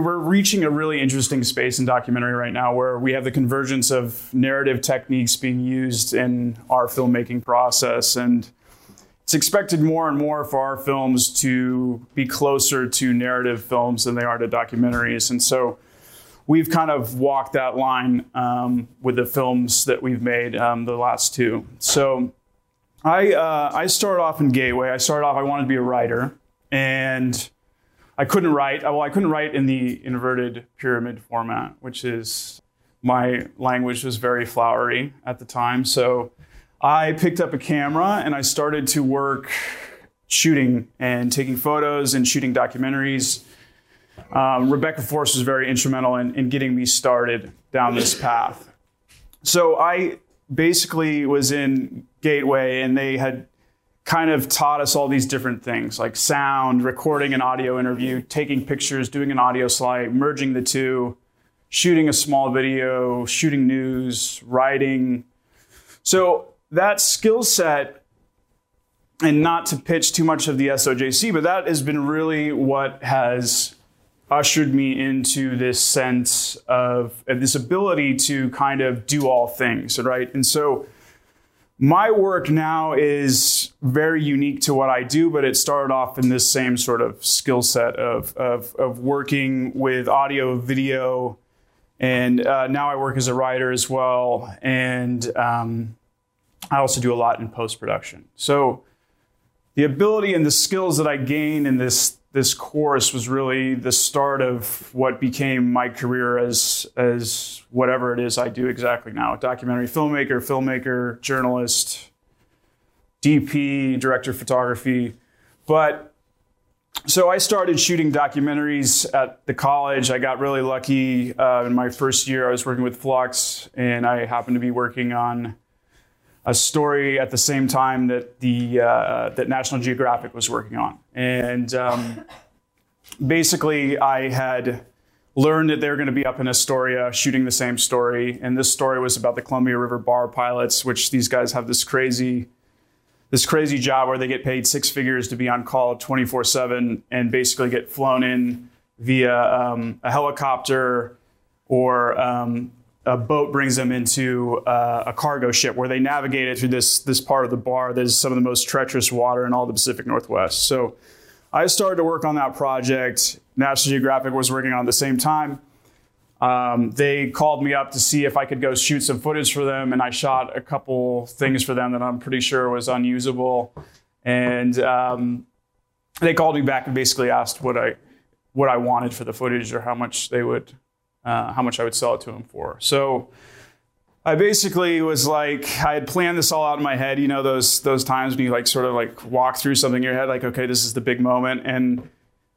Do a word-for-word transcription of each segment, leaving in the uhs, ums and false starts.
we're reaching a really interesting space in documentary right now where we have the convergence of narrative techniques being used in our filmmaking process. And it's expected more and more for our films to be closer to narrative films than they are to documentaries. And so we've kind of walked that line um, with the films that we've made, um, the last two. So I uh, I started off in Gateway. I started off, I wanted to be a writer. And I couldn't write. Well, I couldn't write in the inverted pyramid format, which is, my language was very flowery at the time. So I picked up a camera and I started to work shooting and taking photos and shooting documentaries. Um, Rebecca Force was very instrumental in, in getting me started down this path. So I basically was in Gateway and they had kind of taught us all these different things, like sound, recording an audio interview, taking pictures, doing an audio slide, merging the two, shooting a small video, shooting news, writing. So that skill set, and not to pitch too much of the S O J C, but that has been really what has ushered me into this sense of, of this ability to kind of do all things, right? And so my work now is very unique to what I do, but it started off in this same sort of skill set of, of, of working with audio, video, and uh, now I work as a writer as well. And um, I also do a lot in post-production. So the ability and the skills that I gained in this this course was really the start of what became my career as as whatever it is I do exactly now. A documentary filmmaker, filmmaker, journalist, D P, director of photography. But so I started shooting documentaries at the college. I got really lucky uh, in my first year. I was working with Flux, and I happened to be working on a story at the same time that the uh, that National Geographic was working on. And um, basically I had learned that they were gonna be up in Astoria shooting the same story. And this story was about the Columbia River bar pilots, which these guys have this crazy, this crazy job where they get paid six figures to be on call twenty-four seven and basically get flown in via um, a helicopter or um, a boat brings them into uh, a cargo ship where they navigate it through this this part of the bar that is some of the most treacherous water in all the Pacific Northwest. So I started to work on that project. National Geographic was working on it at the same time. Um, they called me up to see if I could go shoot some footage for them, and I shot a couple things for them that I'm pretty sure was unusable. And um, they called me back and basically asked what I what I wanted for the footage or how much they would Uh, how much I would sell it to him for. So I basically was like, I had planned this all out in my head. You know, those those times when you like sort of like walk through something in your head, like, okay, this is the big moment. And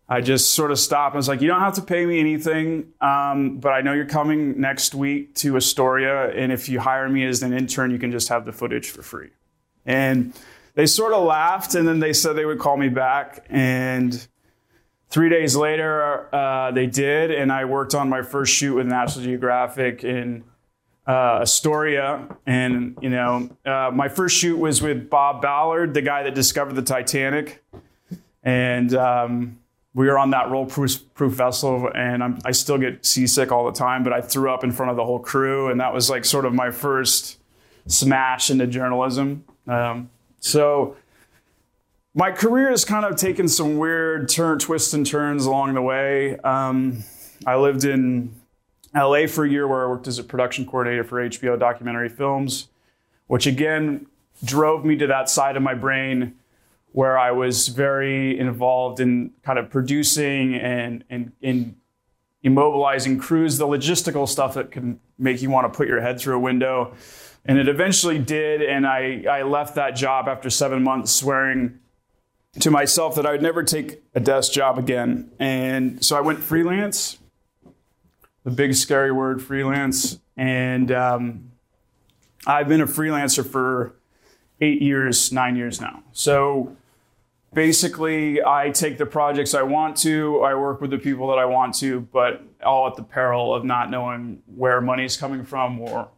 I just sort of stopped and was like, you don't have to pay me anything, um, but I know you're coming next week to Astoria. And if you hire me as an intern, you can just have the footage for free. And they sort of laughed, and then they said they would call me back. And Three days later, uh, they did, and I worked on my first shoot with National Geographic in uh, Astoria. And, you know, uh, my first shoot was with Bob Ballard, the guy that discovered the Titanic. And um, we were on that roll-proof proof vessel, and I'm, I still get seasick all the time, but I threw up in front of the whole crew, and that was, like, sort of my first smash into journalism. Um, so... My career has kind of taken some weird turn, twists and turns along the way. Um, I lived in L A for a year where I worked as a production coordinator for H B O Documentary Films, which again drove me to that side of my brain where I was very involved in kind of producing and, and, and immobilizing crews, the logistical stuff that can make you want to put your head through a window. And it eventually did, and I, I left that job after seven months swearing to myself that I would never take a desk job again. And so I went freelance, the big scary word, freelance. And um, I've been a freelancer for eight years, nine years now. So basically I take the projects I want to, I work with the people that I want to, but all at the peril of not knowing where money's coming from or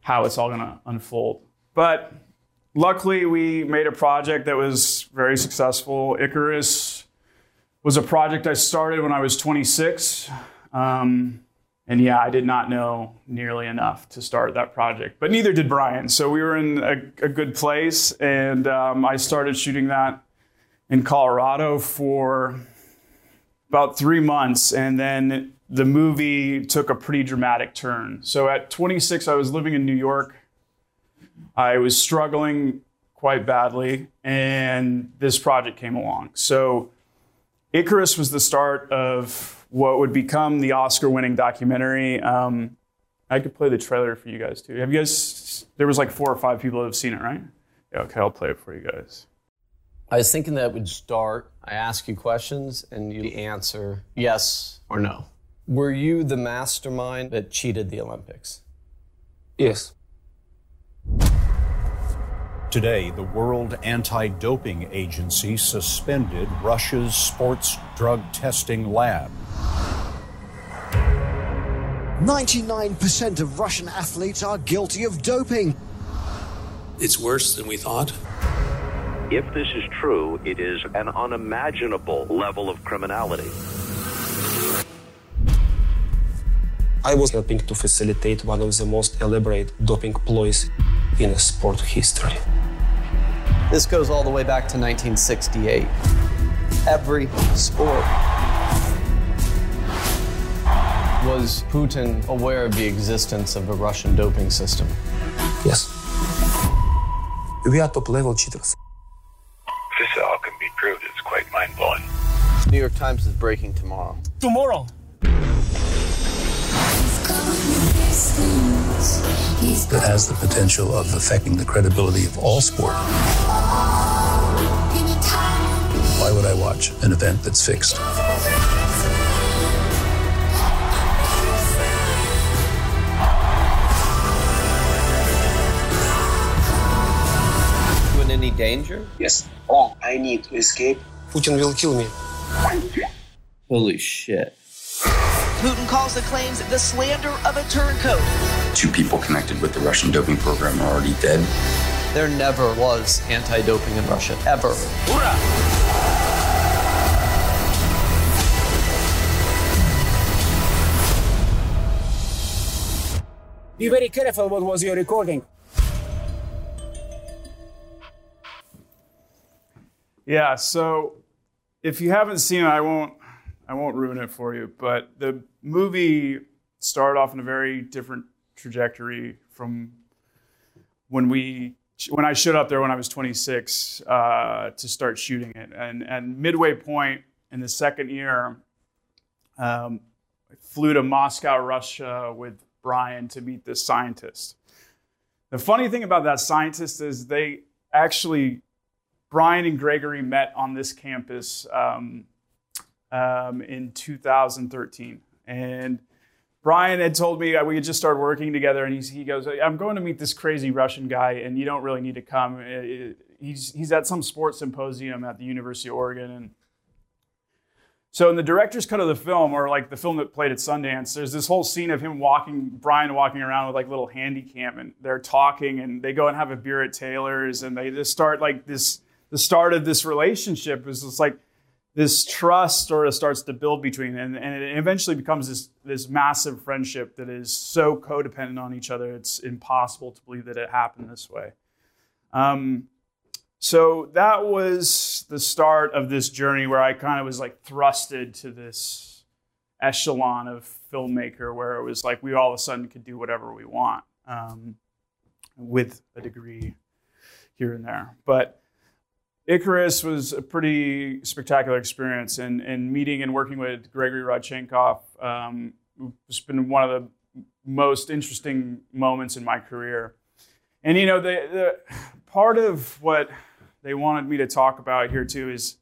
how it's all gonna unfold. But luckily, we made a project that was very successful, Icarus, was a project I started when I was twenty-six. Um, and yeah, I did not know nearly enough to start that project, but neither did Brian. So we were in a, a good place, and um, I started shooting that in Colorado for about three months. And then the movie took a pretty dramatic turn. So at twenty-six, I was living in New York. I was struggling quite badly, and this project came along. So Icarus was the start of what would become the Oscar-winning documentary. Um, I could play the trailer for you guys, too. Have you guys... There was like four or five people that have seen it, right? Yeah, okay, I'll play it for you guys. I was thinking that would start. I ask you questions, and you answer yes or no. Were you the mastermind that cheated the Olympics? Yes. Today, the World Anti-Doping Agency suspended Russia's sports drug testing lab. ninety-nine percent of Russian athletes are guilty of doping. It's worse than we thought. If this is true, it is an unimaginable level of criminality. I was helping to facilitate one of the most elaborate doping ploys in sport history. This goes all the way back to nineteen sixty-eight. Every sport. Was Putin aware of the existence of a Russian doping system? Yes. We are top-level cheaters. This all can be proved. It's quite mind-blowing. New York Times is breaking tomorrow. Tomorrow? That has the potential of affecting the credibility of all sport. Why would I watch an event that's fixed? You in any danger? Yes. Oh, I need to escape. Putin will kill me. Holy shit. Putin calls the claims the slander of a turncoat. Two people connected with the Russian doping program are already dead. There never was anti-doping in Russia, ever. Hurrah! Be very careful what was your recording. Yeah, so if you haven't seen it, I won't... I won't ruin it for you, but the movie started off in a very different trajectory from when we, when I showed up there when I was twenty-six uh, to start shooting it. And, and midway point in the second year, um, I flew to Moscow, Russia with Brian to meet this scientist. The funny thing about that scientist is they actually, Brian and Gregory met on this campus um, Um, in two thousand thirteen. And Brian had told me, we had just started working together, and he's, he goes, I'm going to meet this crazy Russian guy, and you don't really need to come. It, it, he's, he's at some sports symposium at the University of Oregon. And so in the director's cut of the film, or like the film that played at Sundance, there's this whole scene of him walking, Brian walking around with like little handy cam, and they're talking, and they go and have a beer at Taylor's, and they just start like this, the start of this relationship is just like, this trust sort of starts to build between, and, and it eventually becomes this, this massive friendship that is so codependent on each other, it's impossible to believe that it happened this way. Um, so that was the start of this journey where I kind of was like thrusted to this echelon of filmmaker where it was like we all of a sudden could do whatever we want um, with a degree here and there. But Icarus was a pretty spectacular experience, and, and meeting and working with Gregory Rodchenkov um, has been one of the most interesting moments in my career. And, you know, the, the part of what they wanted me to talk about here, too, is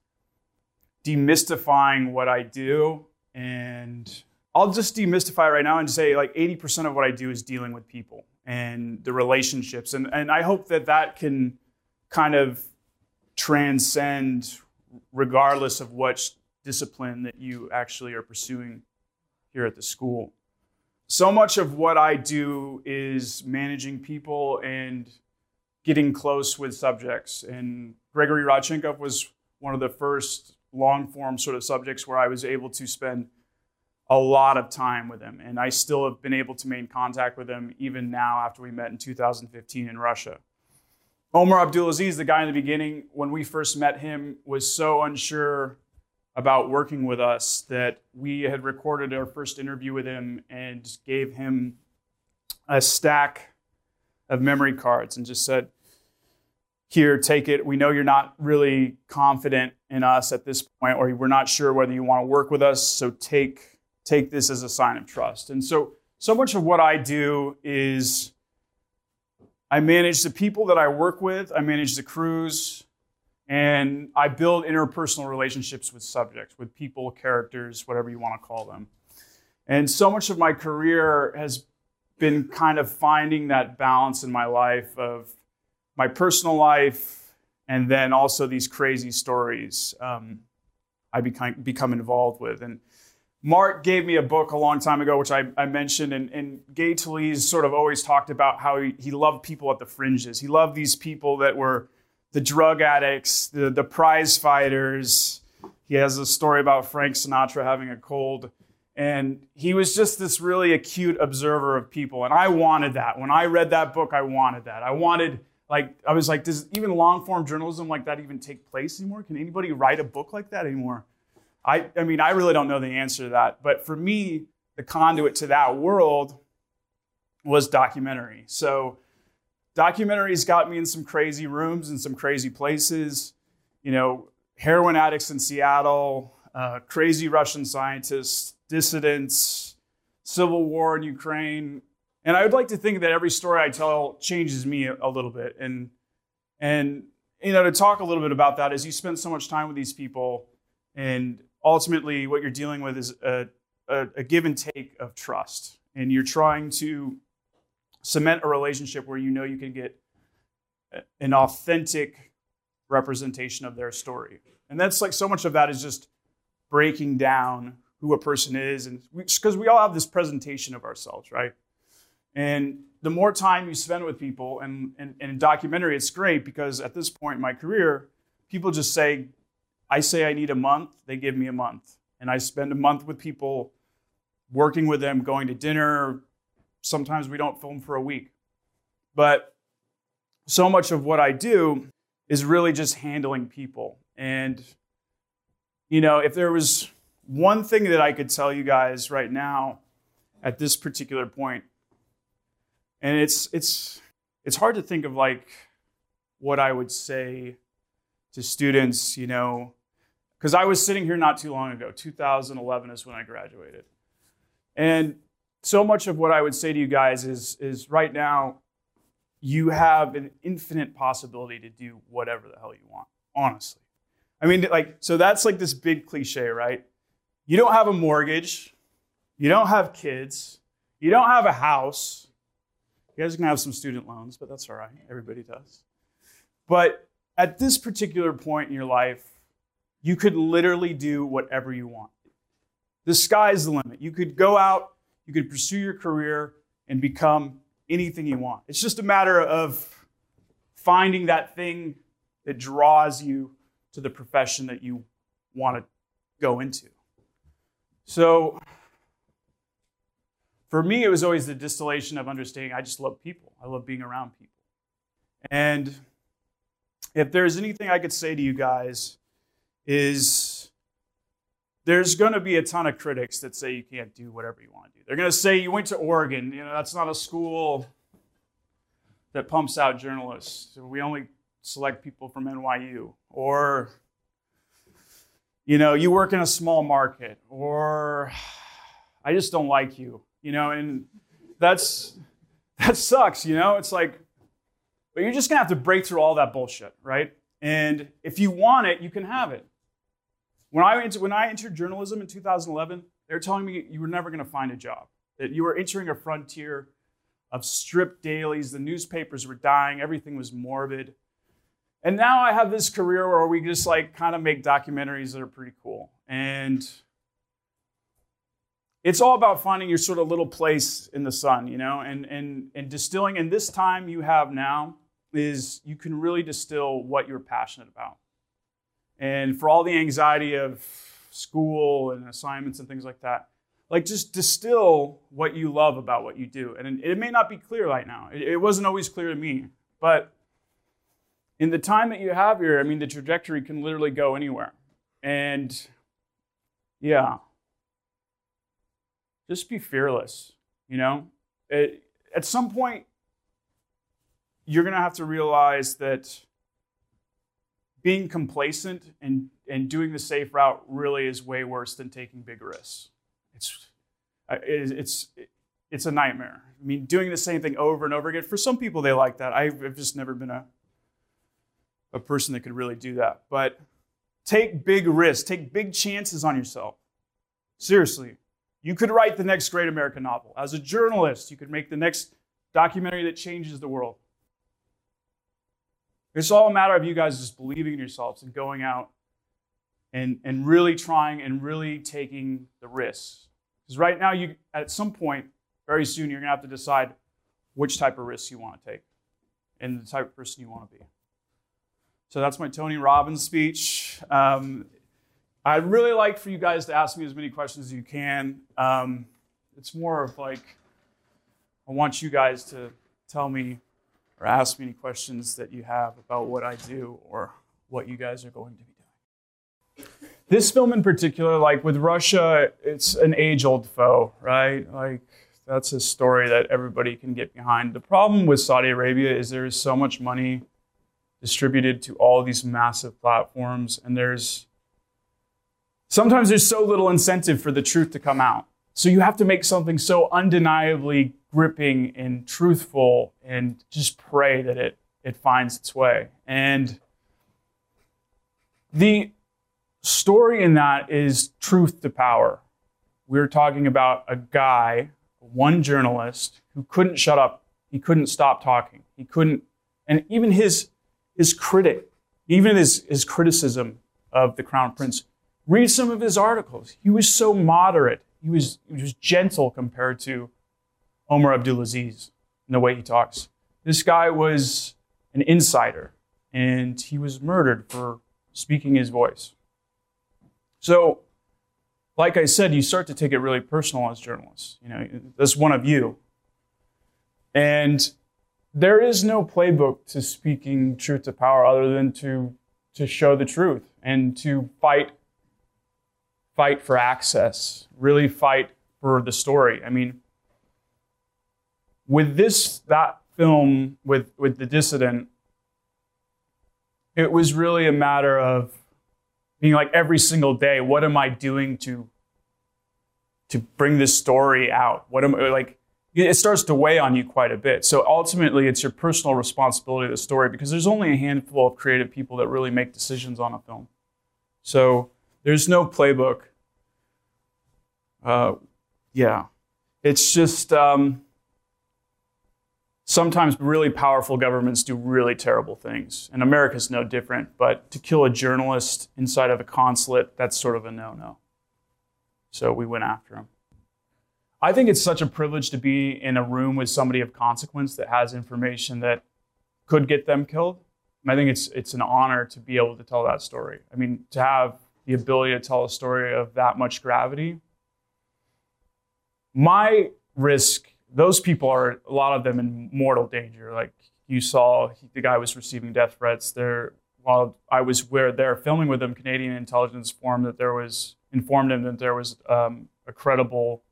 demystifying what I do. And I'll just demystify right now and say, like, eighty percent of what I do is dealing with people and the relationships. And, and I hope that that can kind of transcend regardless of what discipline that you actually are pursuing here at the school. So much of what I do is managing people and getting close with subjects. And Gregory Rodchenkov was one of the first long-form sort of subjects where I was able to spend a lot of time with him. And I still have been able to maintain contact with him even now after we met in two thousand fifteen in Russia. Omar Abdulaziz, the guy in the beginning, when we first met him, was so unsure about working with us that we had recorded our first interview with him and gave him a stack of memory cards and just said, here, take it. We know you're not really confident in us at this point, or we're not sure whether you want to work with us, so take, take this as a sign of trust. And so, so much of what I do is I manage the people that I work with, I manage the crews, and I build interpersonal relationships with subjects, with people, characters, whatever you want to call them. And so much of my career has been kind of finding that balance in my life of my personal life, and then also these crazy stories um, I become, become involved with. And Mark gave me a book a long time ago, which I, I mentioned, and, and Gay Talese sort of always talked about how he, he loved people at the fringes. He loved these people that were the drug addicts, the, the prize fighters. He has a story about Frank Sinatra having a cold. And he was just this really acute observer of people. And I wanted that. When I read that book, I wanted that. I wanted... Like, I was like, does even long-form journalism like that even take place anymore? Can anybody write a book like that anymore? I, I mean, I really don't know the answer to that. But for me, the conduit to that world was documentary. So documentaries got me in some crazy rooms and some crazy places. You know, heroin addicts in Seattle, uh, crazy Russian scientists, dissidents, civil war in Ukraine. And I would like to think that every story I tell changes me a little bit. And, and you know, to talk a little bit about that is you spend so much time with these people, and ultimately what you're dealing with is a, a, a give and take of trust. And you're trying to cement a relationship where you know you can get an authentic representation of their story. And that's like so much of that is just breaking down who a person is. And because we, we all have this presentation of ourselves, right? And the more time you spend with people, and, and, and in documentary, it's great because at this point in my career, people just say, I say I need a month, they give me a month. And I spend a month with people, working with them, going to dinner. Sometimes we don't film for a week. But so much of what I do is really just handling people. And, you know, if there was one thing that I could tell you guys right now at this particular point, and it's it's it's hard to think of like what I would say to students, you know, because I was sitting here not too long ago. two thousand eleven is when I graduated. And so much of what I would say to you guys is, is right now, you have an infinite possibility to do whatever the hell you want, honestly. I mean, like, so that's like this big cliche, right? You don't have a mortgage. You don't have kids. You don't have a house. You guys are going to have some student loans, but that's all right. Everybody does. But at this particular point in your life, you could literally do whatever you want. The sky's the limit. You could go out, you could pursue your career, and become anything you want. It's just a matter of finding that thing that draws you to the profession that you want to go into. So for me, it was always the distillation of understanding I just love people. I love being around people. And if there's anything I could say to you guys is there's going to be a ton of critics that say you can't do whatever you want to do. They're going to say you went to Oregon. You know, that's not a school that pumps out journalists. We only select people from N Y U. Or, you know, you work in a small market. Or I just don't like you. You know, and that's that sucks, you know? It's like, but you're just going to have to break through all that bullshit, right? And if you want it, you can have it. When I, when I entered journalism in two thousand eleven, they were telling me you were never going to find a job, that you were entering a frontier of stripped dailies, the newspapers were dying, everything was morbid. And now I have this career where we just like kind of make documentaries that are pretty cool. And it's all about finding your sort of little place in the sun, you know, and and and distilling. And this time you have now is you can really distill what you're passionate about. And for all the anxiety of school and assignments and things like that, like just distill what you love about what you do. And it may not be clear right now. It wasn't always clear to me. But in the time that you have here, I mean, the trajectory can literally go anywhere. And yeah, just be fearless, you know? It, at some point, you're going to have to realize that being complacent and, and doing the safe route really is way worse than taking big risks. It's, it's, it's a nightmare. I mean, doing the same thing over and over again, for some people they like that. I've just never been a, a person that could really do that. But take big risks, take big chances on yourself. Seriously. You could write the next great American novel. As a journalist, you could make the next documentary that changes the world. It's all a matter of you guys just believing in yourselves and going out and, and really trying and really taking the risks. Because right now, you at some point, very soon, you're going to have to decide which type of risks you want to take and the type of person you want to be. So that's my Tony Robbins speech. Um, I'd really like for you guys to ask me as many questions as you can. Um, it's more of like, I want you guys to tell me or ask me any questions that you have about what I do or what you guys are going to be doing. This film in particular, like with Russia, it's an age-old foe, right? Like, that's a story that everybody can get behind. The problem with Saudi Arabia is there is so much money distributed to all these massive platforms, and there's sometimes there's so little incentive for the truth to come out. So you have to make something so undeniably gripping and truthful and just pray that it, it finds its way. And the story in that is truth to power. We're talking about a guy, one journalist, who couldn't shut up. He couldn't stop talking. He couldn't, and even his, his critic, even his, his criticism of the Crown Prince. Read some of his articles. He was so moderate. He was, he was gentle compared to Omar Abdulaziz in the way he talks. This guy was an insider, and he was murdered for speaking his voice. So, like I said, you start to take it really personal as journalists. You know, that's one of you. And there is no playbook to speaking truth to power other than to, to show the truth and to fight Fight for access, really fight for the story. I mean, with this, that film, with, with The Dissident, it was really a matter of being like every single day, what am I doing to, to bring this story out? What am I, like, it starts to weigh on you quite a bit. So ultimately, it's your personal responsibility of the story because there's only a handful of creative people that really make decisions on a film. So there's no playbook. Uh, yeah. It's just um, sometimes really powerful governments do really terrible things. And America's no different. But to kill a journalist inside of a consulate, that's sort of a no-no. So we went after him. I think it's such a privilege to be in a room with somebody of consequence that has information that could get them killed. And I think it's it's an honor to be able to tell that story. I mean, to have the ability to tell a story of that much gravity. My risk, those people are, a lot of them, in mortal danger. Like you saw, he, the guy was receiving death threats. There, while I was where they're filming with him, Canadian intelligence informed that there was, informed him that there was um, a credible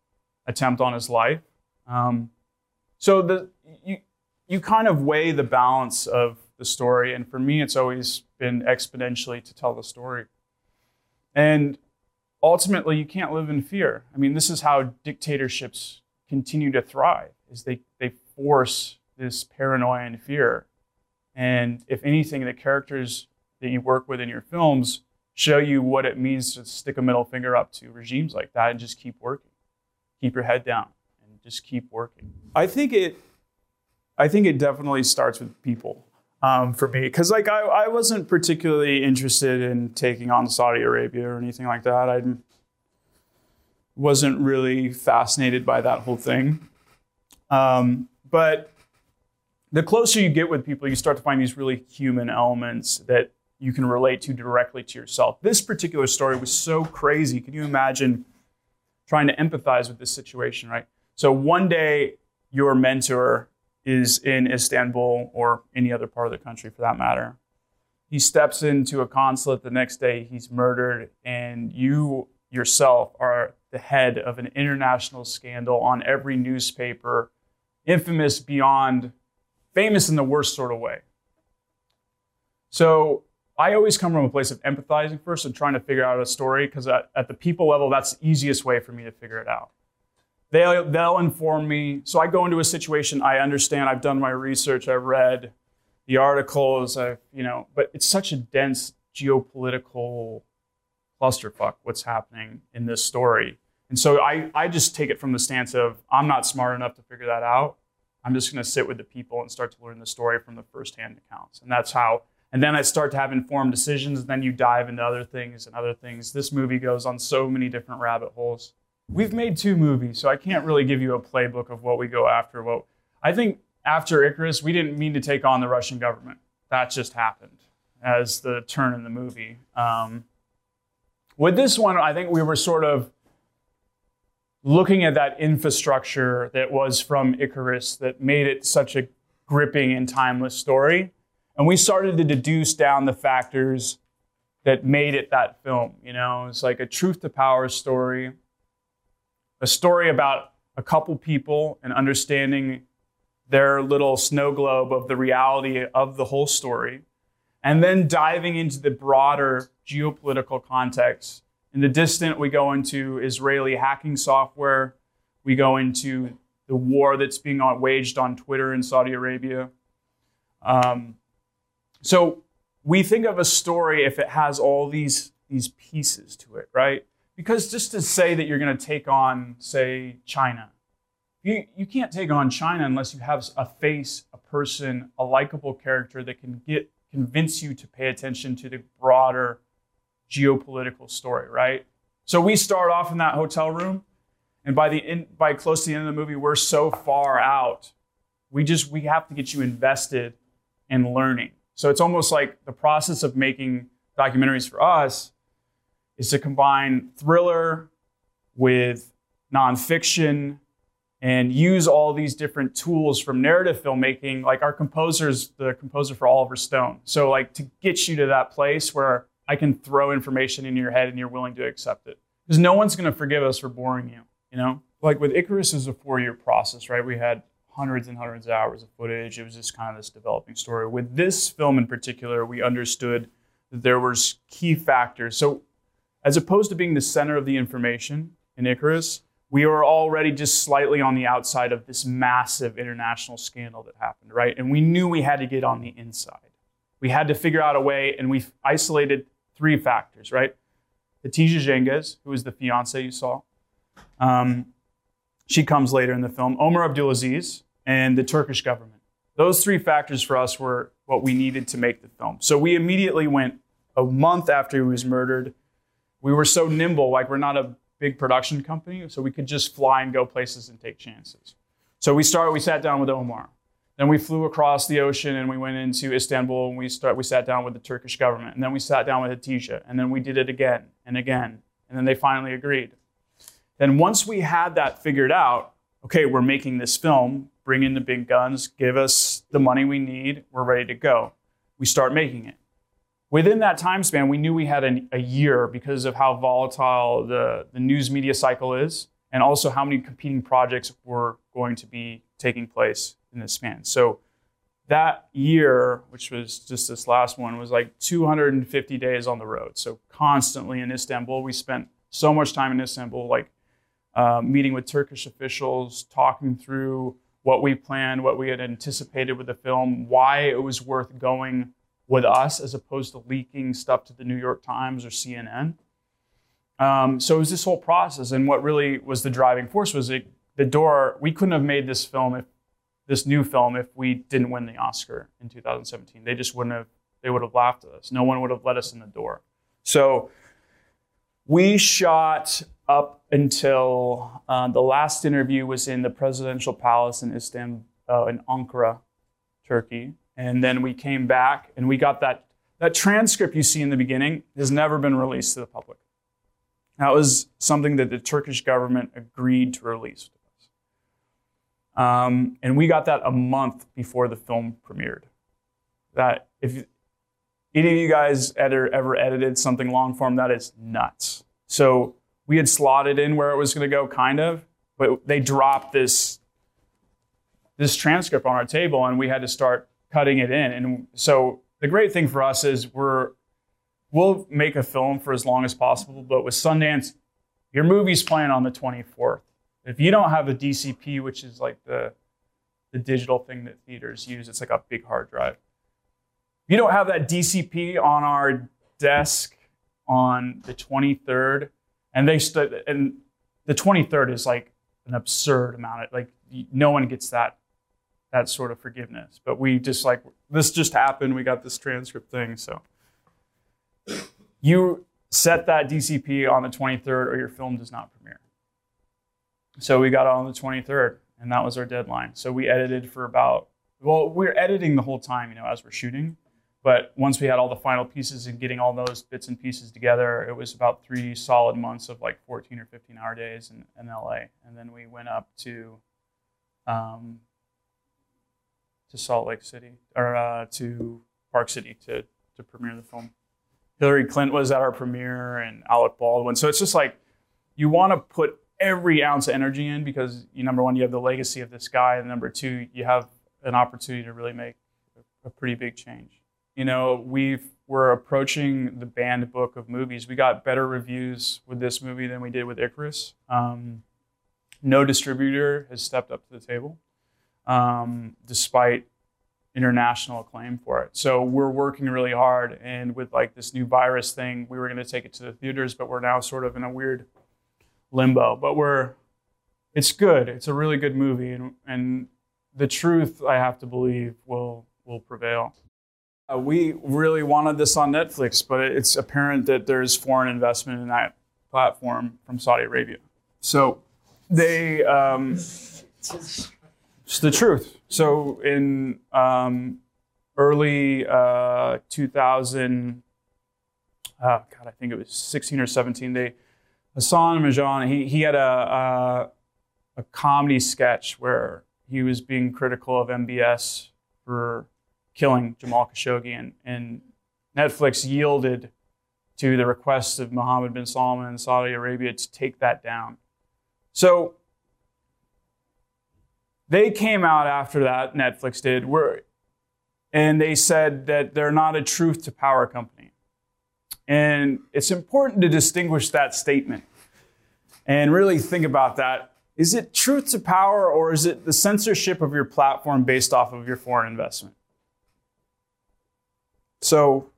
attempt on his life. Um, so the you you kind of weigh the balance of the story. And for me, it's always been exponentially to tell the story. And ultimately, you can't live in fear. I mean, this is how dictatorships continue to thrive, is they, they force this paranoia and fear. And if anything, the characters that you work with in your films show you what it means to stick a middle finger up to regimes like that and just keep working. Keep your head down and just keep working. I think it, I think it definitely starts with people. Um, for me, because like I, I wasn't particularly interested in taking on Saudi Arabia or anything like that. I wasn't really fascinated by that whole thing. Um, but the closer you get with people, you start to find these really human elements that you can relate to directly to yourself. This particular story was so crazy. Can you imagine trying to empathize with this situation, right? So one day your mentor is in Istanbul or any other part of the country for that matter. He steps into a consulate the next day, he's murdered, and you yourself are the head of an international scandal on every newspaper, infamous beyond, famous in the worst sort of way. So I always come from a place of empathizing first and trying to figure out a story, because at, at the people level, that's the easiest way for me to figure it out. They'll, they'll inform me. So I go into a situation, I understand, I've done my research, I've read the articles, I've, you know, but it's such a dense geopolitical clusterfuck what's happening in this story. And so I, I just take it from the stance of, I'm not smart enough to figure that out. I'm just going to sit with the people and start to learn the story from the firsthand accounts. And that's how, and then I start to have informed decisions, and then you dive into other things and other things. This movie goes on so many different rabbit holes. We've made two movies, so I can't really give you a playbook of what we go after. What I think after Icarus, we didn't mean to take on the Russian government. That just happened as the turn in the movie. Um, with this one, I think we were sort of looking at that infrastructure that was from Icarus that made it such a gripping and timeless story. And we started to deduce down the factors that made it that film. You know, it's like a truth to power story, a story about a couple people and understanding their little snow globe of the reality of the whole story, and then diving into the broader geopolitical context. In The Distant, we go into Israeli hacking software. We go into the war that's being waged on Twitter in Saudi Arabia. Um, so we think of a story if it has all these, these pieces to it, right? Because just to say that you're going to take on, say, China, you, you can't take on China unless you have a face, a person, a likable character that can get convince you to pay attention to the broader geopolitical story, right? So we start off in that hotel room, and by the in, by close to the end of the movie, we're so far out. We just we have to get you invested in learning. So it's almost like the process of making documentaries for us is to combine thriller with nonfiction and use all these different tools from narrative filmmaking. Like our composer's the composer for Oliver Stone. So like to get you to that place where I can throw information in your head and you're willing to accept it. Because no one's going to forgive us for boring you, you know? Like with Icarus, it was a four-year process, right? We had hundreds and hundreds of hours of footage. It was just kind of this developing story. With this film in particular, we understood that there were key factors. So as opposed to being the center of the information in Icarus, we were already just slightly on the outside of this massive international scandal that happened, right? And we knew we had to get on the inside. We had to figure out a way, and we isolated three factors, right? Hatice Cengiz, who is the fiance you saw, um, she comes later in the film, Omar Abdulaziz, and the Turkish government. Those three factors for us were what we needed to make the film. So we immediately went a month after he was murdered. We were so nimble, like we're not a big production company, so we could just fly and go places and take chances. So we started, we sat down with Omar. Then we flew across the ocean and we went into Istanbul and we start. We sat down with the Turkish government, and then we sat down with Hatice, and then we did it again and again, and then they finally agreed. Then once we had that figured out, okay, we're making this film, bring in the big guns, give us the money we need, we're ready to go. We start making it. Within that time span, we knew we had an, a year because of how volatile the, the news media cycle is, and also how many competing projects were going to be taking place in this span. So that year, which was just this last one, was like two hundred fifty days on the road. So constantly in Istanbul, we spent so much time in Istanbul, like uh, meeting with Turkish officials, talking through what we planned, what we had anticipated with the film, why it was worth going with us as opposed to leaking stuff to the New York Times or C N N. Um, so it was this whole process. And what really was the driving force was it, the door, we couldn't have made this film if this new film if we didn't win the Oscar in two thousand seventeen. They just wouldn't have, they would have laughed at us. No one would have let us in the door. So we shot up until uh, the last interview was in the presidential palace in Istanbul, uh, in Ankara, Turkey. And then we came back and we got that, That transcript you see in the beginning has never been released to the public. That was something that the Turkish government agreed to release to us. Um, and we got that a month before the film premiered. That if any of you guys ever, ever edited something long form, that is nuts. So we had slotted in where it was going to go, kind of, but they dropped this this transcript on our table, and we had to start cutting it in. And so the great thing for us is we're we'll make a film for as long as possible, but with Sundance, your movie's playing on the twenty-fourth. If you don't have a D C P, which is like the the digital thing that theaters use, it's like a big hard drive. If you don't have that D C P on our desk on the twenty-third, and they st- and the twenty-third is like an absurd amount of, like, no one gets that that sort of forgiveness. But we just like, this just happened, we got this transcript thing, so. You set that D C P on the twenty-third or your film does not premiere. So we got it on the twenty-third, and that was our deadline. So we edited for about, well, we were editing the whole time, you know, as we're shooting. But once we had all the final pieces and getting all those bits and pieces together, it was about three solid months of like fourteen or fifteen hour days in, in L A. And then we went up to, um, to Salt Lake City, or uh, to Park City to, to premiere the film. Hillary Clinton was at our premiere and Alec Baldwin. So it's just like, you want to put every ounce of energy in because, you, number one, you have the legacy of this guy. And number two, you have an opportunity to really make a, a pretty big change. You know, we've, we're approaching the banned book of movies. We got better reviews with this movie than we did with Icarus. Um, no distributor has stepped up to the table, um, despite international acclaim for it. So we're working really hard, and with like this new virus thing, we were going to take it to the theaters, but we're now sort of in a weird limbo. But we're, it's good. It's a really good movie, and and the truth, I have to believe, will will prevail. Uh, we really wanted this on Netflix, but it's apparent that there's foreign investment in that platform from Saudi Arabia. So they, um, it's the truth. So in um, early uh, two thousand, uh, God, I think it was sixteen or seventeen, they, Hassan Majan, he he had a, a a comedy sketch where he was being critical of M B S for killing Jamal Khashoggi, and, and Netflix yielded to the request of Mohammed bin Salman and Saudi Arabia to take that down. So they came out after that, Netflix did, were, and they said that they're not a truth to power company. And it's important to distinguish that statement and really think about that. Is it truth to power, or is it the censorship of your platform based off of your foreign investment? So,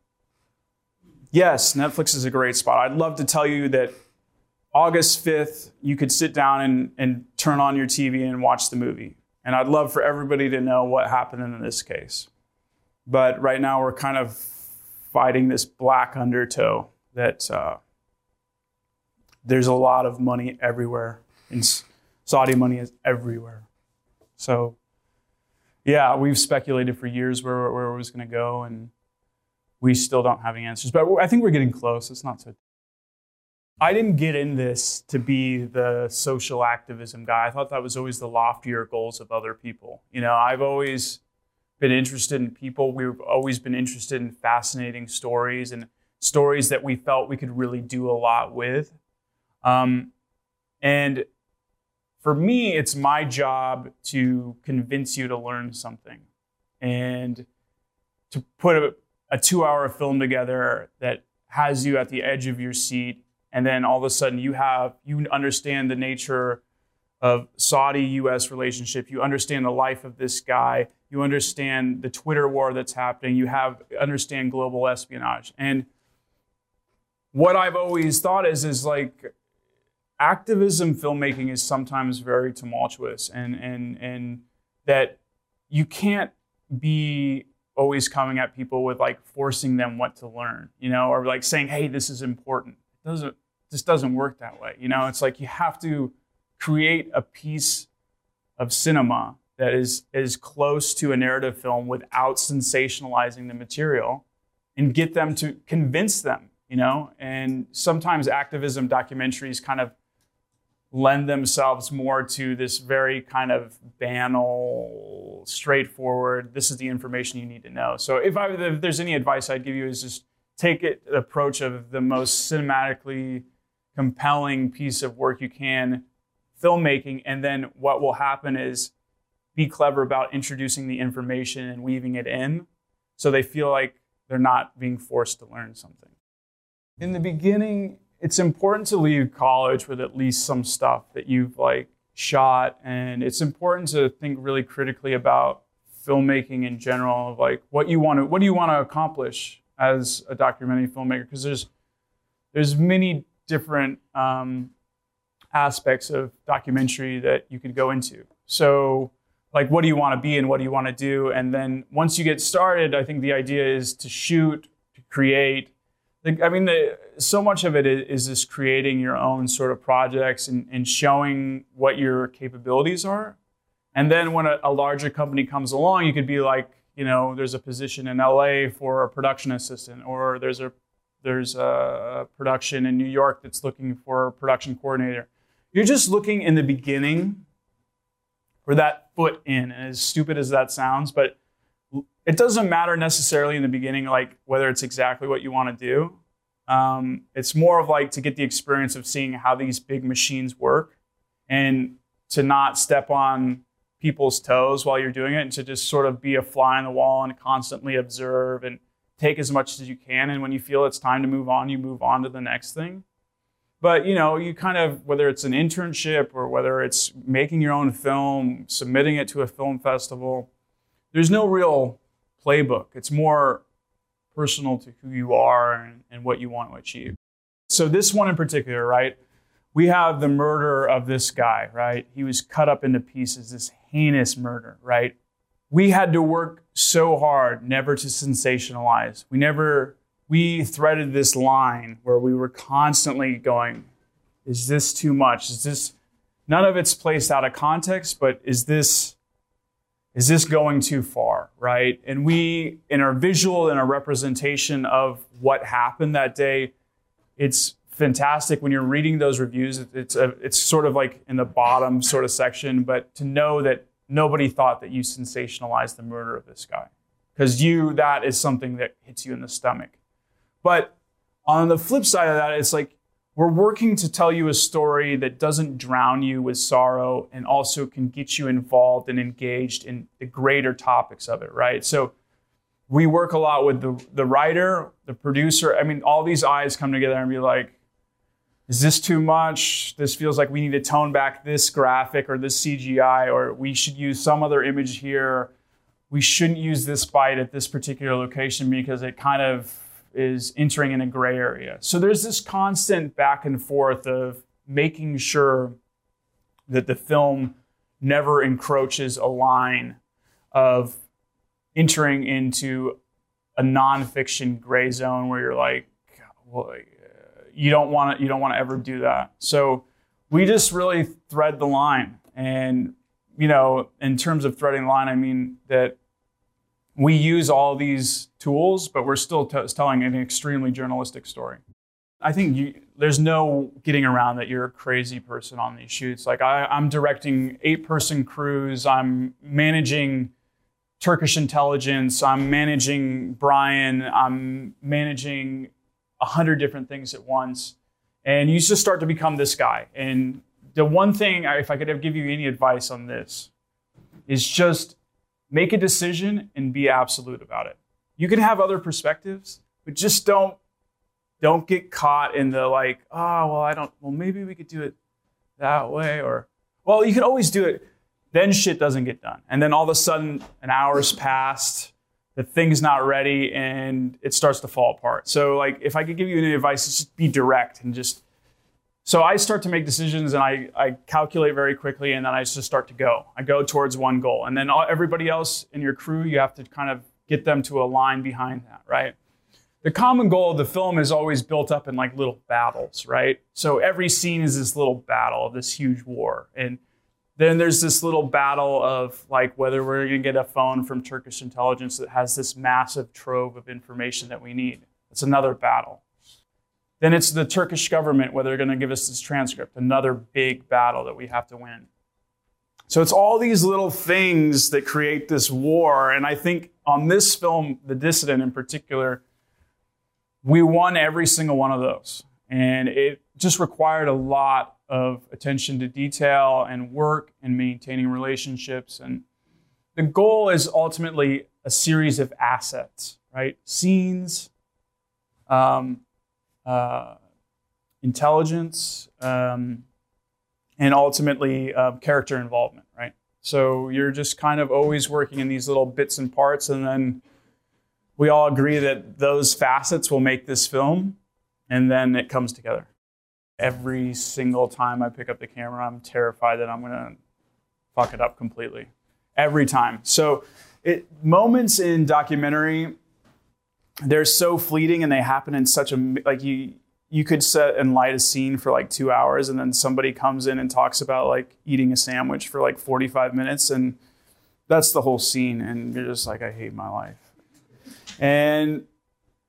yes, Netflix is a great spot. I'd love to tell you that August fifth, you could sit down and, and turn on your T V and watch the movie. And I'd love for everybody to know what happened in this case. But right now we're kind of fighting this black undertow that uh, there's a lot of money everywhere. And Saudi money is everywhere. So yeah, we've speculated for years where, where it was going to go, and we still don't have any answers. But I think we're getting close. It's not so... I didn't get in this to be the social activism guy. I thought that was always the loftier goals of other people. You know, I've always been interested in people. We've always been interested in fascinating stories and stories that we felt we could really do a lot with. Um, and for me, it's my job to convince you to learn something and to put a, a two-hour film together that has you at the edge of your seat. And then all of a sudden you have, you understand the nature of Saudi U S relationship. You understand the life of this guy. You understand the Twitter war that's happening. You have, understand global espionage. And what I've always thought is, is like activism filmmaking is sometimes very tumultuous, and, and, and that you can't be always coming at people with like forcing them what to learn, you know, or like saying, hey, this is important. Doesn't just doesn't work that way. You know, it's like you have to create a piece of cinema that is, is close to a narrative film without sensationalizing the material and get them to convince them, you know? And sometimes activism documentaries kind of lend themselves more to this very kind of banal, straightforward, this is the information you need to know. So if, I, if there's any advice I'd give you is just take it, the approach of the most cinematically compelling piece of work you can, filmmaking, and then what will happen is be clever about introducing the information and weaving it in so they feel like they're not being forced to learn something. In the beginning, it's important to leave college with at least some stuff that you've like shot, and it's important to think really critically about filmmaking in general, of like what you want to, what do you want to accomplish as a documentary filmmaker? Because there's there's many different um, aspects of documentary that you could go into. So, like, what do you want to be and what do you want to do? And then once you get started, I think the idea is to shoot, to create. I mean, the, so much of it is just creating your own sort of projects and, and showing what your capabilities are. And then when a, a larger company comes along, you could be like, you know, there's a position in L A for a production assistant, or there's a there's a production in New York that's looking for a production coordinator. You're just looking in the beginning for that foot in, and as stupid as that sounds, but it doesn't matter necessarily in the beginning, like whether it's exactly what you want to do. Um, it's more of like to get the experience of seeing how these big machines work and to not step on people's toes while you're doing it, and to just sort of be a fly on the wall and constantly observe and take as much as you can. And when you feel it's time to move on, you move on to the next thing. But, you know, you kind of, whether it's an internship or whether it's making your own film, submitting it to a film festival, there's no real playbook. It's more personal to who you are and, and what you want to achieve. So this one in particular, right? We have the murder of this guy, right? He was cut up into pieces, this heinous murder, right? We had to work so hard never to sensationalize. We never... We threaded this line where we were constantly going, is this too much? Is this, none of it's placed out of context, but is this, is this going too far, right? And we, in our visual and our representation of what happened that day, it's fantastic when you're reading those reviews. It's a, it's sort of like in the bottom sort of section, but to know that nobody thought that you sensationalized the murder of this guy, because you, that is something that hits you in the stomach. But on the flip side of that, it's like we're working to tell you a story that doesn't drown you with sorrow and also can get you involved and engaged in the greater topics of it, right? So we work a lot with the, the writer, the producer. I mean, all these eyes come together and be like, is this too much? This feels like we need to tone back this graphic or this C G I, or we should use some other image here. We shouldn't use this bite at this particular location because it kind of is entering in a gray area. So there's this constant back and forth of making sure that the film never encroaches a line of entering into a nonfiction gray zone where you're like, well, you don't want to, you don't want to ever do that. So we just really thread the line. And, you know, in terms of threading the line, I mean that we use all these tools, but we're still t- telling an extremely journalistic story. I think you, there's no getting around that you're a crazy person on these shoots. Like I, I'm directing eight-person crews. I'm managing Turkish intelligence. I'm managing Brian. I'm managing a hundred different things at once. And you just start to become this guy. And the one thing, if I could give you any advice on this, is just make a decision and be absolute about it. You can have other perspectives, but just don't don't get caught in the like, oh, well, I don't, well, maybe we could do it that way, or, well, you can always do it. Then shit doesn't get done. And then all of a sudden, an hour's passed, the thing's not ready, and it starts to fall apart. So, like, if I could give you any advice, just be direct and just, so I start to make decisions and I, I calculate very quickly, and then I just start to go. I go towards one goal. And then all, everybody else in your crew, you have to kind of get them to align behind that, right? The common goal of the film is always built up in like little battles, right? So every scene is this little battle of this huge war. And Then there's this little battle of like whether we're going to get a phone from Turkish intelligence that has this massive trove of information that we need. It's another battle. Then it's the Turkish government, whether they're going to give us this transcript, another big battle that we have to win. So it's all these little things that create this war. And I think on this film, The Dissident in particular, we won every single one of those. And it just required a lot of attention to detail and work and maintaining relationships. And the goal is ultimately a series of assets, right? Scenes, um, uh, intelligence, um, and ultimately uh, character involvement, right? So you're just kind of always working in these little bits and parts, and then we all agree that those facets will make this film, and then it comes together. Every single time I pick up the camera, I'm terrified that I'm going to fuck it up completely. Every time. So it, moments in documentary, they're so fleeting and they happen in such a... Like you you could set and light a scene for like two hours and then somebody comes in and talks about like eating a sandwich for like forty-five minutes and that's the whole scene. And you're just like, I hate my life. And...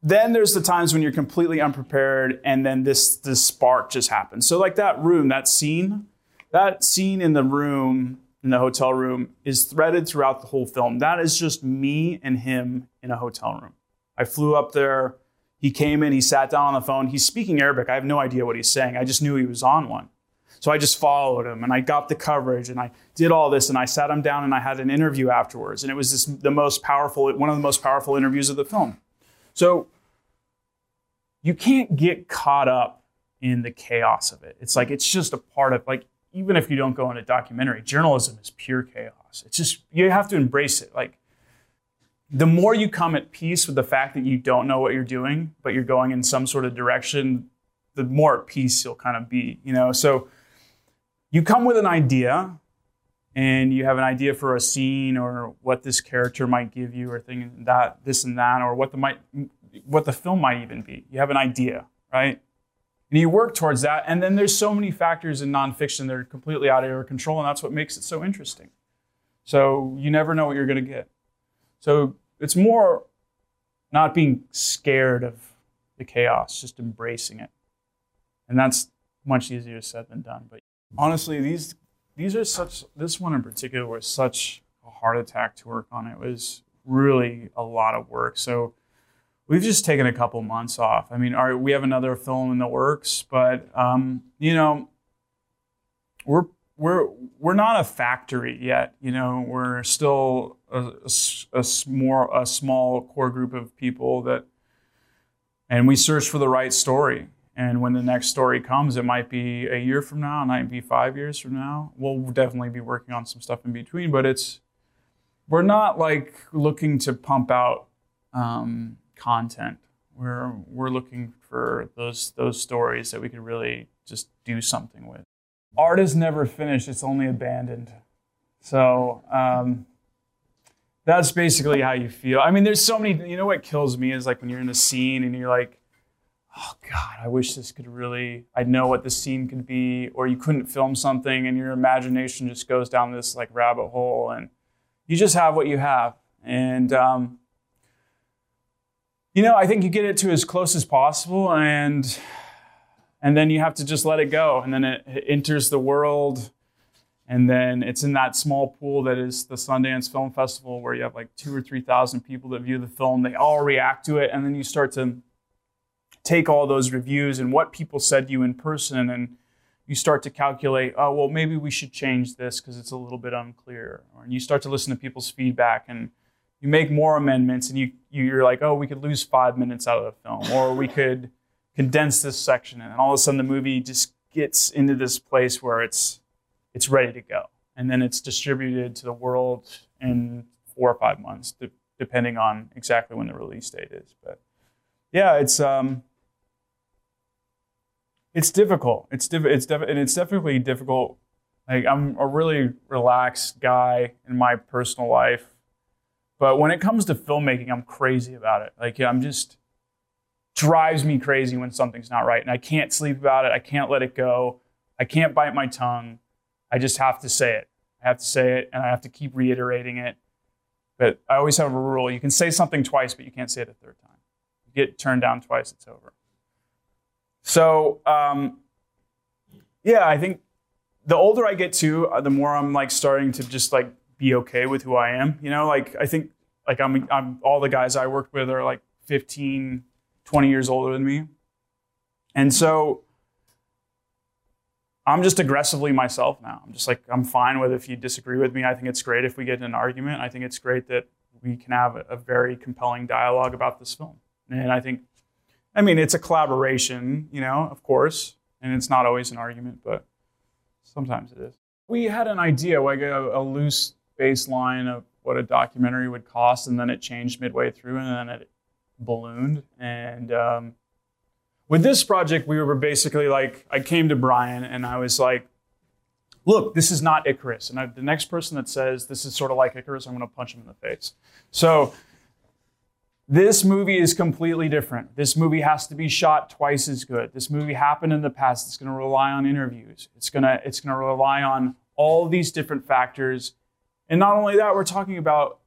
Then there's the times when you're completely unprepared and then this this spark just happens. So like that room, that scene, that scene in the room, in the hotel room is threaded throughout the whole film. That is just me and him in a hotel room. I flew up there. He came in. He sat down on the phone. He's speaking Arabic. I have no idea what he's saying. I just knew he was on one. So I just followed him and I got the coverage and I did all this and I sat him down and I had an interview afterwards. And it was this, the most powerful, one of the most powerful interviews of the film. So you can't get caught up in the chaos of it. It's like, it's just a part of, like, even if you don't go into documentary, journalism is pure chaos. It's just, you have to embrace it. Like, the more you come at peace with the fact that you don't know what you're doing, but you're going in some sort of direction, the more at peace you'll kind of be, you know? So you come with an idea and you have an idea for a scene or what this character might give you or thing that this and that or what the might what the film might even be. You have an idea, right? And you work towards that. And then there's so many factors in nonfiction that are completely out of your control, and that's what makes it so interesting. So you never know what you're going to get. So it's more not being scared of the chaos, just embracing it. And that's much easier said than done. But honestly, these... These are such, this one in particular was such a heart attack to work on. It was really a lot of work. So we've just taken a couple months off. I mean, our, we have another film in the works, but, um, you know, we're, we're, we're not a factory yet. You know, we're still a, a, a, small, a small core group of people that, and we search for the right story. And when the next story comes, it might be a year from now, it might be five years from now. We'll definitely be working on some stuff in between, but it's, we're not like looking to pump out um, content. We're we're looking for those those stories that we could really just do something with. Art is never finished; it's only abandoned. So um, that's basically how you feel. I mean, there's so many. You know what kills me is like when you're in a scene and you're like, oh God, I wish this could really, I know what this scene could be, or you couldn't film something and your imagination just goes down this like rabbit hole and you just have what you have. And, um, you know, I think you get it to as close as possible and and then you have to just let it go. And then it, it enters the world and then it's in that small pool that is the Sundance Film Festival where you have like two or three thousand people that view the film. They all react to it and then you start to take all those reviews and what people said to you in person and you start to calculate, oh, well, maybe we should change this because it's a little bit unclear. Or you start to listen to people's feedback and you make more amendments and you, you're like, oh, we could lose five minutes out of the film or we could condense this section. And all of a sudden the movie just gets into this place where it's it's ready to go. And then it's distributed to the world in four or five months, de- depending on exactly when the release date is. But yeah, it's... um. It's difficult. It's diff- It's def- and it's definitely difficult. Like I'm a really relaxed guy in my personal life, but when it comes to filmmaking, I'm crazy about it. Like I'm just drives me crazy when something's not right, and I can't sleep about it. I can't let it go. I can't bite my tongue. I just have to say it. I have to say it, and I have to keep reiterating it. But I always have a rule. You can say something twice, but you can't say it a third time. You get turned down twice, it's over. So, um, yeah, I think the older I get too, the more I'm like starting to just like be okay with who I am. You know, like I think like I'm, I'm all the guys I worked with are like fifteen, twenty years older than me. And so I'm just aggressively myself now. I'm just like, I'm fine with if you disagree with me. I think it's great if we get in an argument. I think it's great that we can have a, a very compelling dialogue about this film. And I think, I mean, it's a collaboration, you know, of course. And it's not always an argument, but sometimes it is. We had an idea, like a, a loose baseline of what a documentary would cost, and then it changed midway through, and then it ballooned. And um, with this project, we were basically like, I came to Brian, and I was like, look, this is not Icarus. And I, the next person that says this is sort of like Icarus, I'm going to punch him in the face. So this movie is completely different. This movie has to be shot twice as good. This movie happened in the past. It's going to rely on interviews. It's going to, it's going to rely on all these different factors. And not only that, we're talking about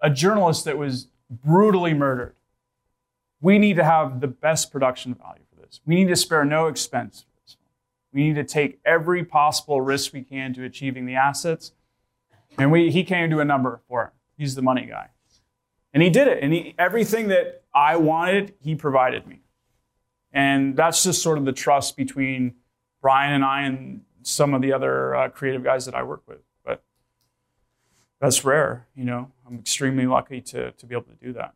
a journalist that was brutally murdered. We need to have the best production value for this. We need to spare no expense for this. We need to take every possible risk we can to achieving the assets. And we, he came to a number for it. He's the money guy. And he did it. And he, everything that I wanted, he provided me. And that's just sort of the trust between Brian and I and some of the other uh, creative guys that I work with. But that's rare, you know. I'm extremely lucky to, to be able to do that.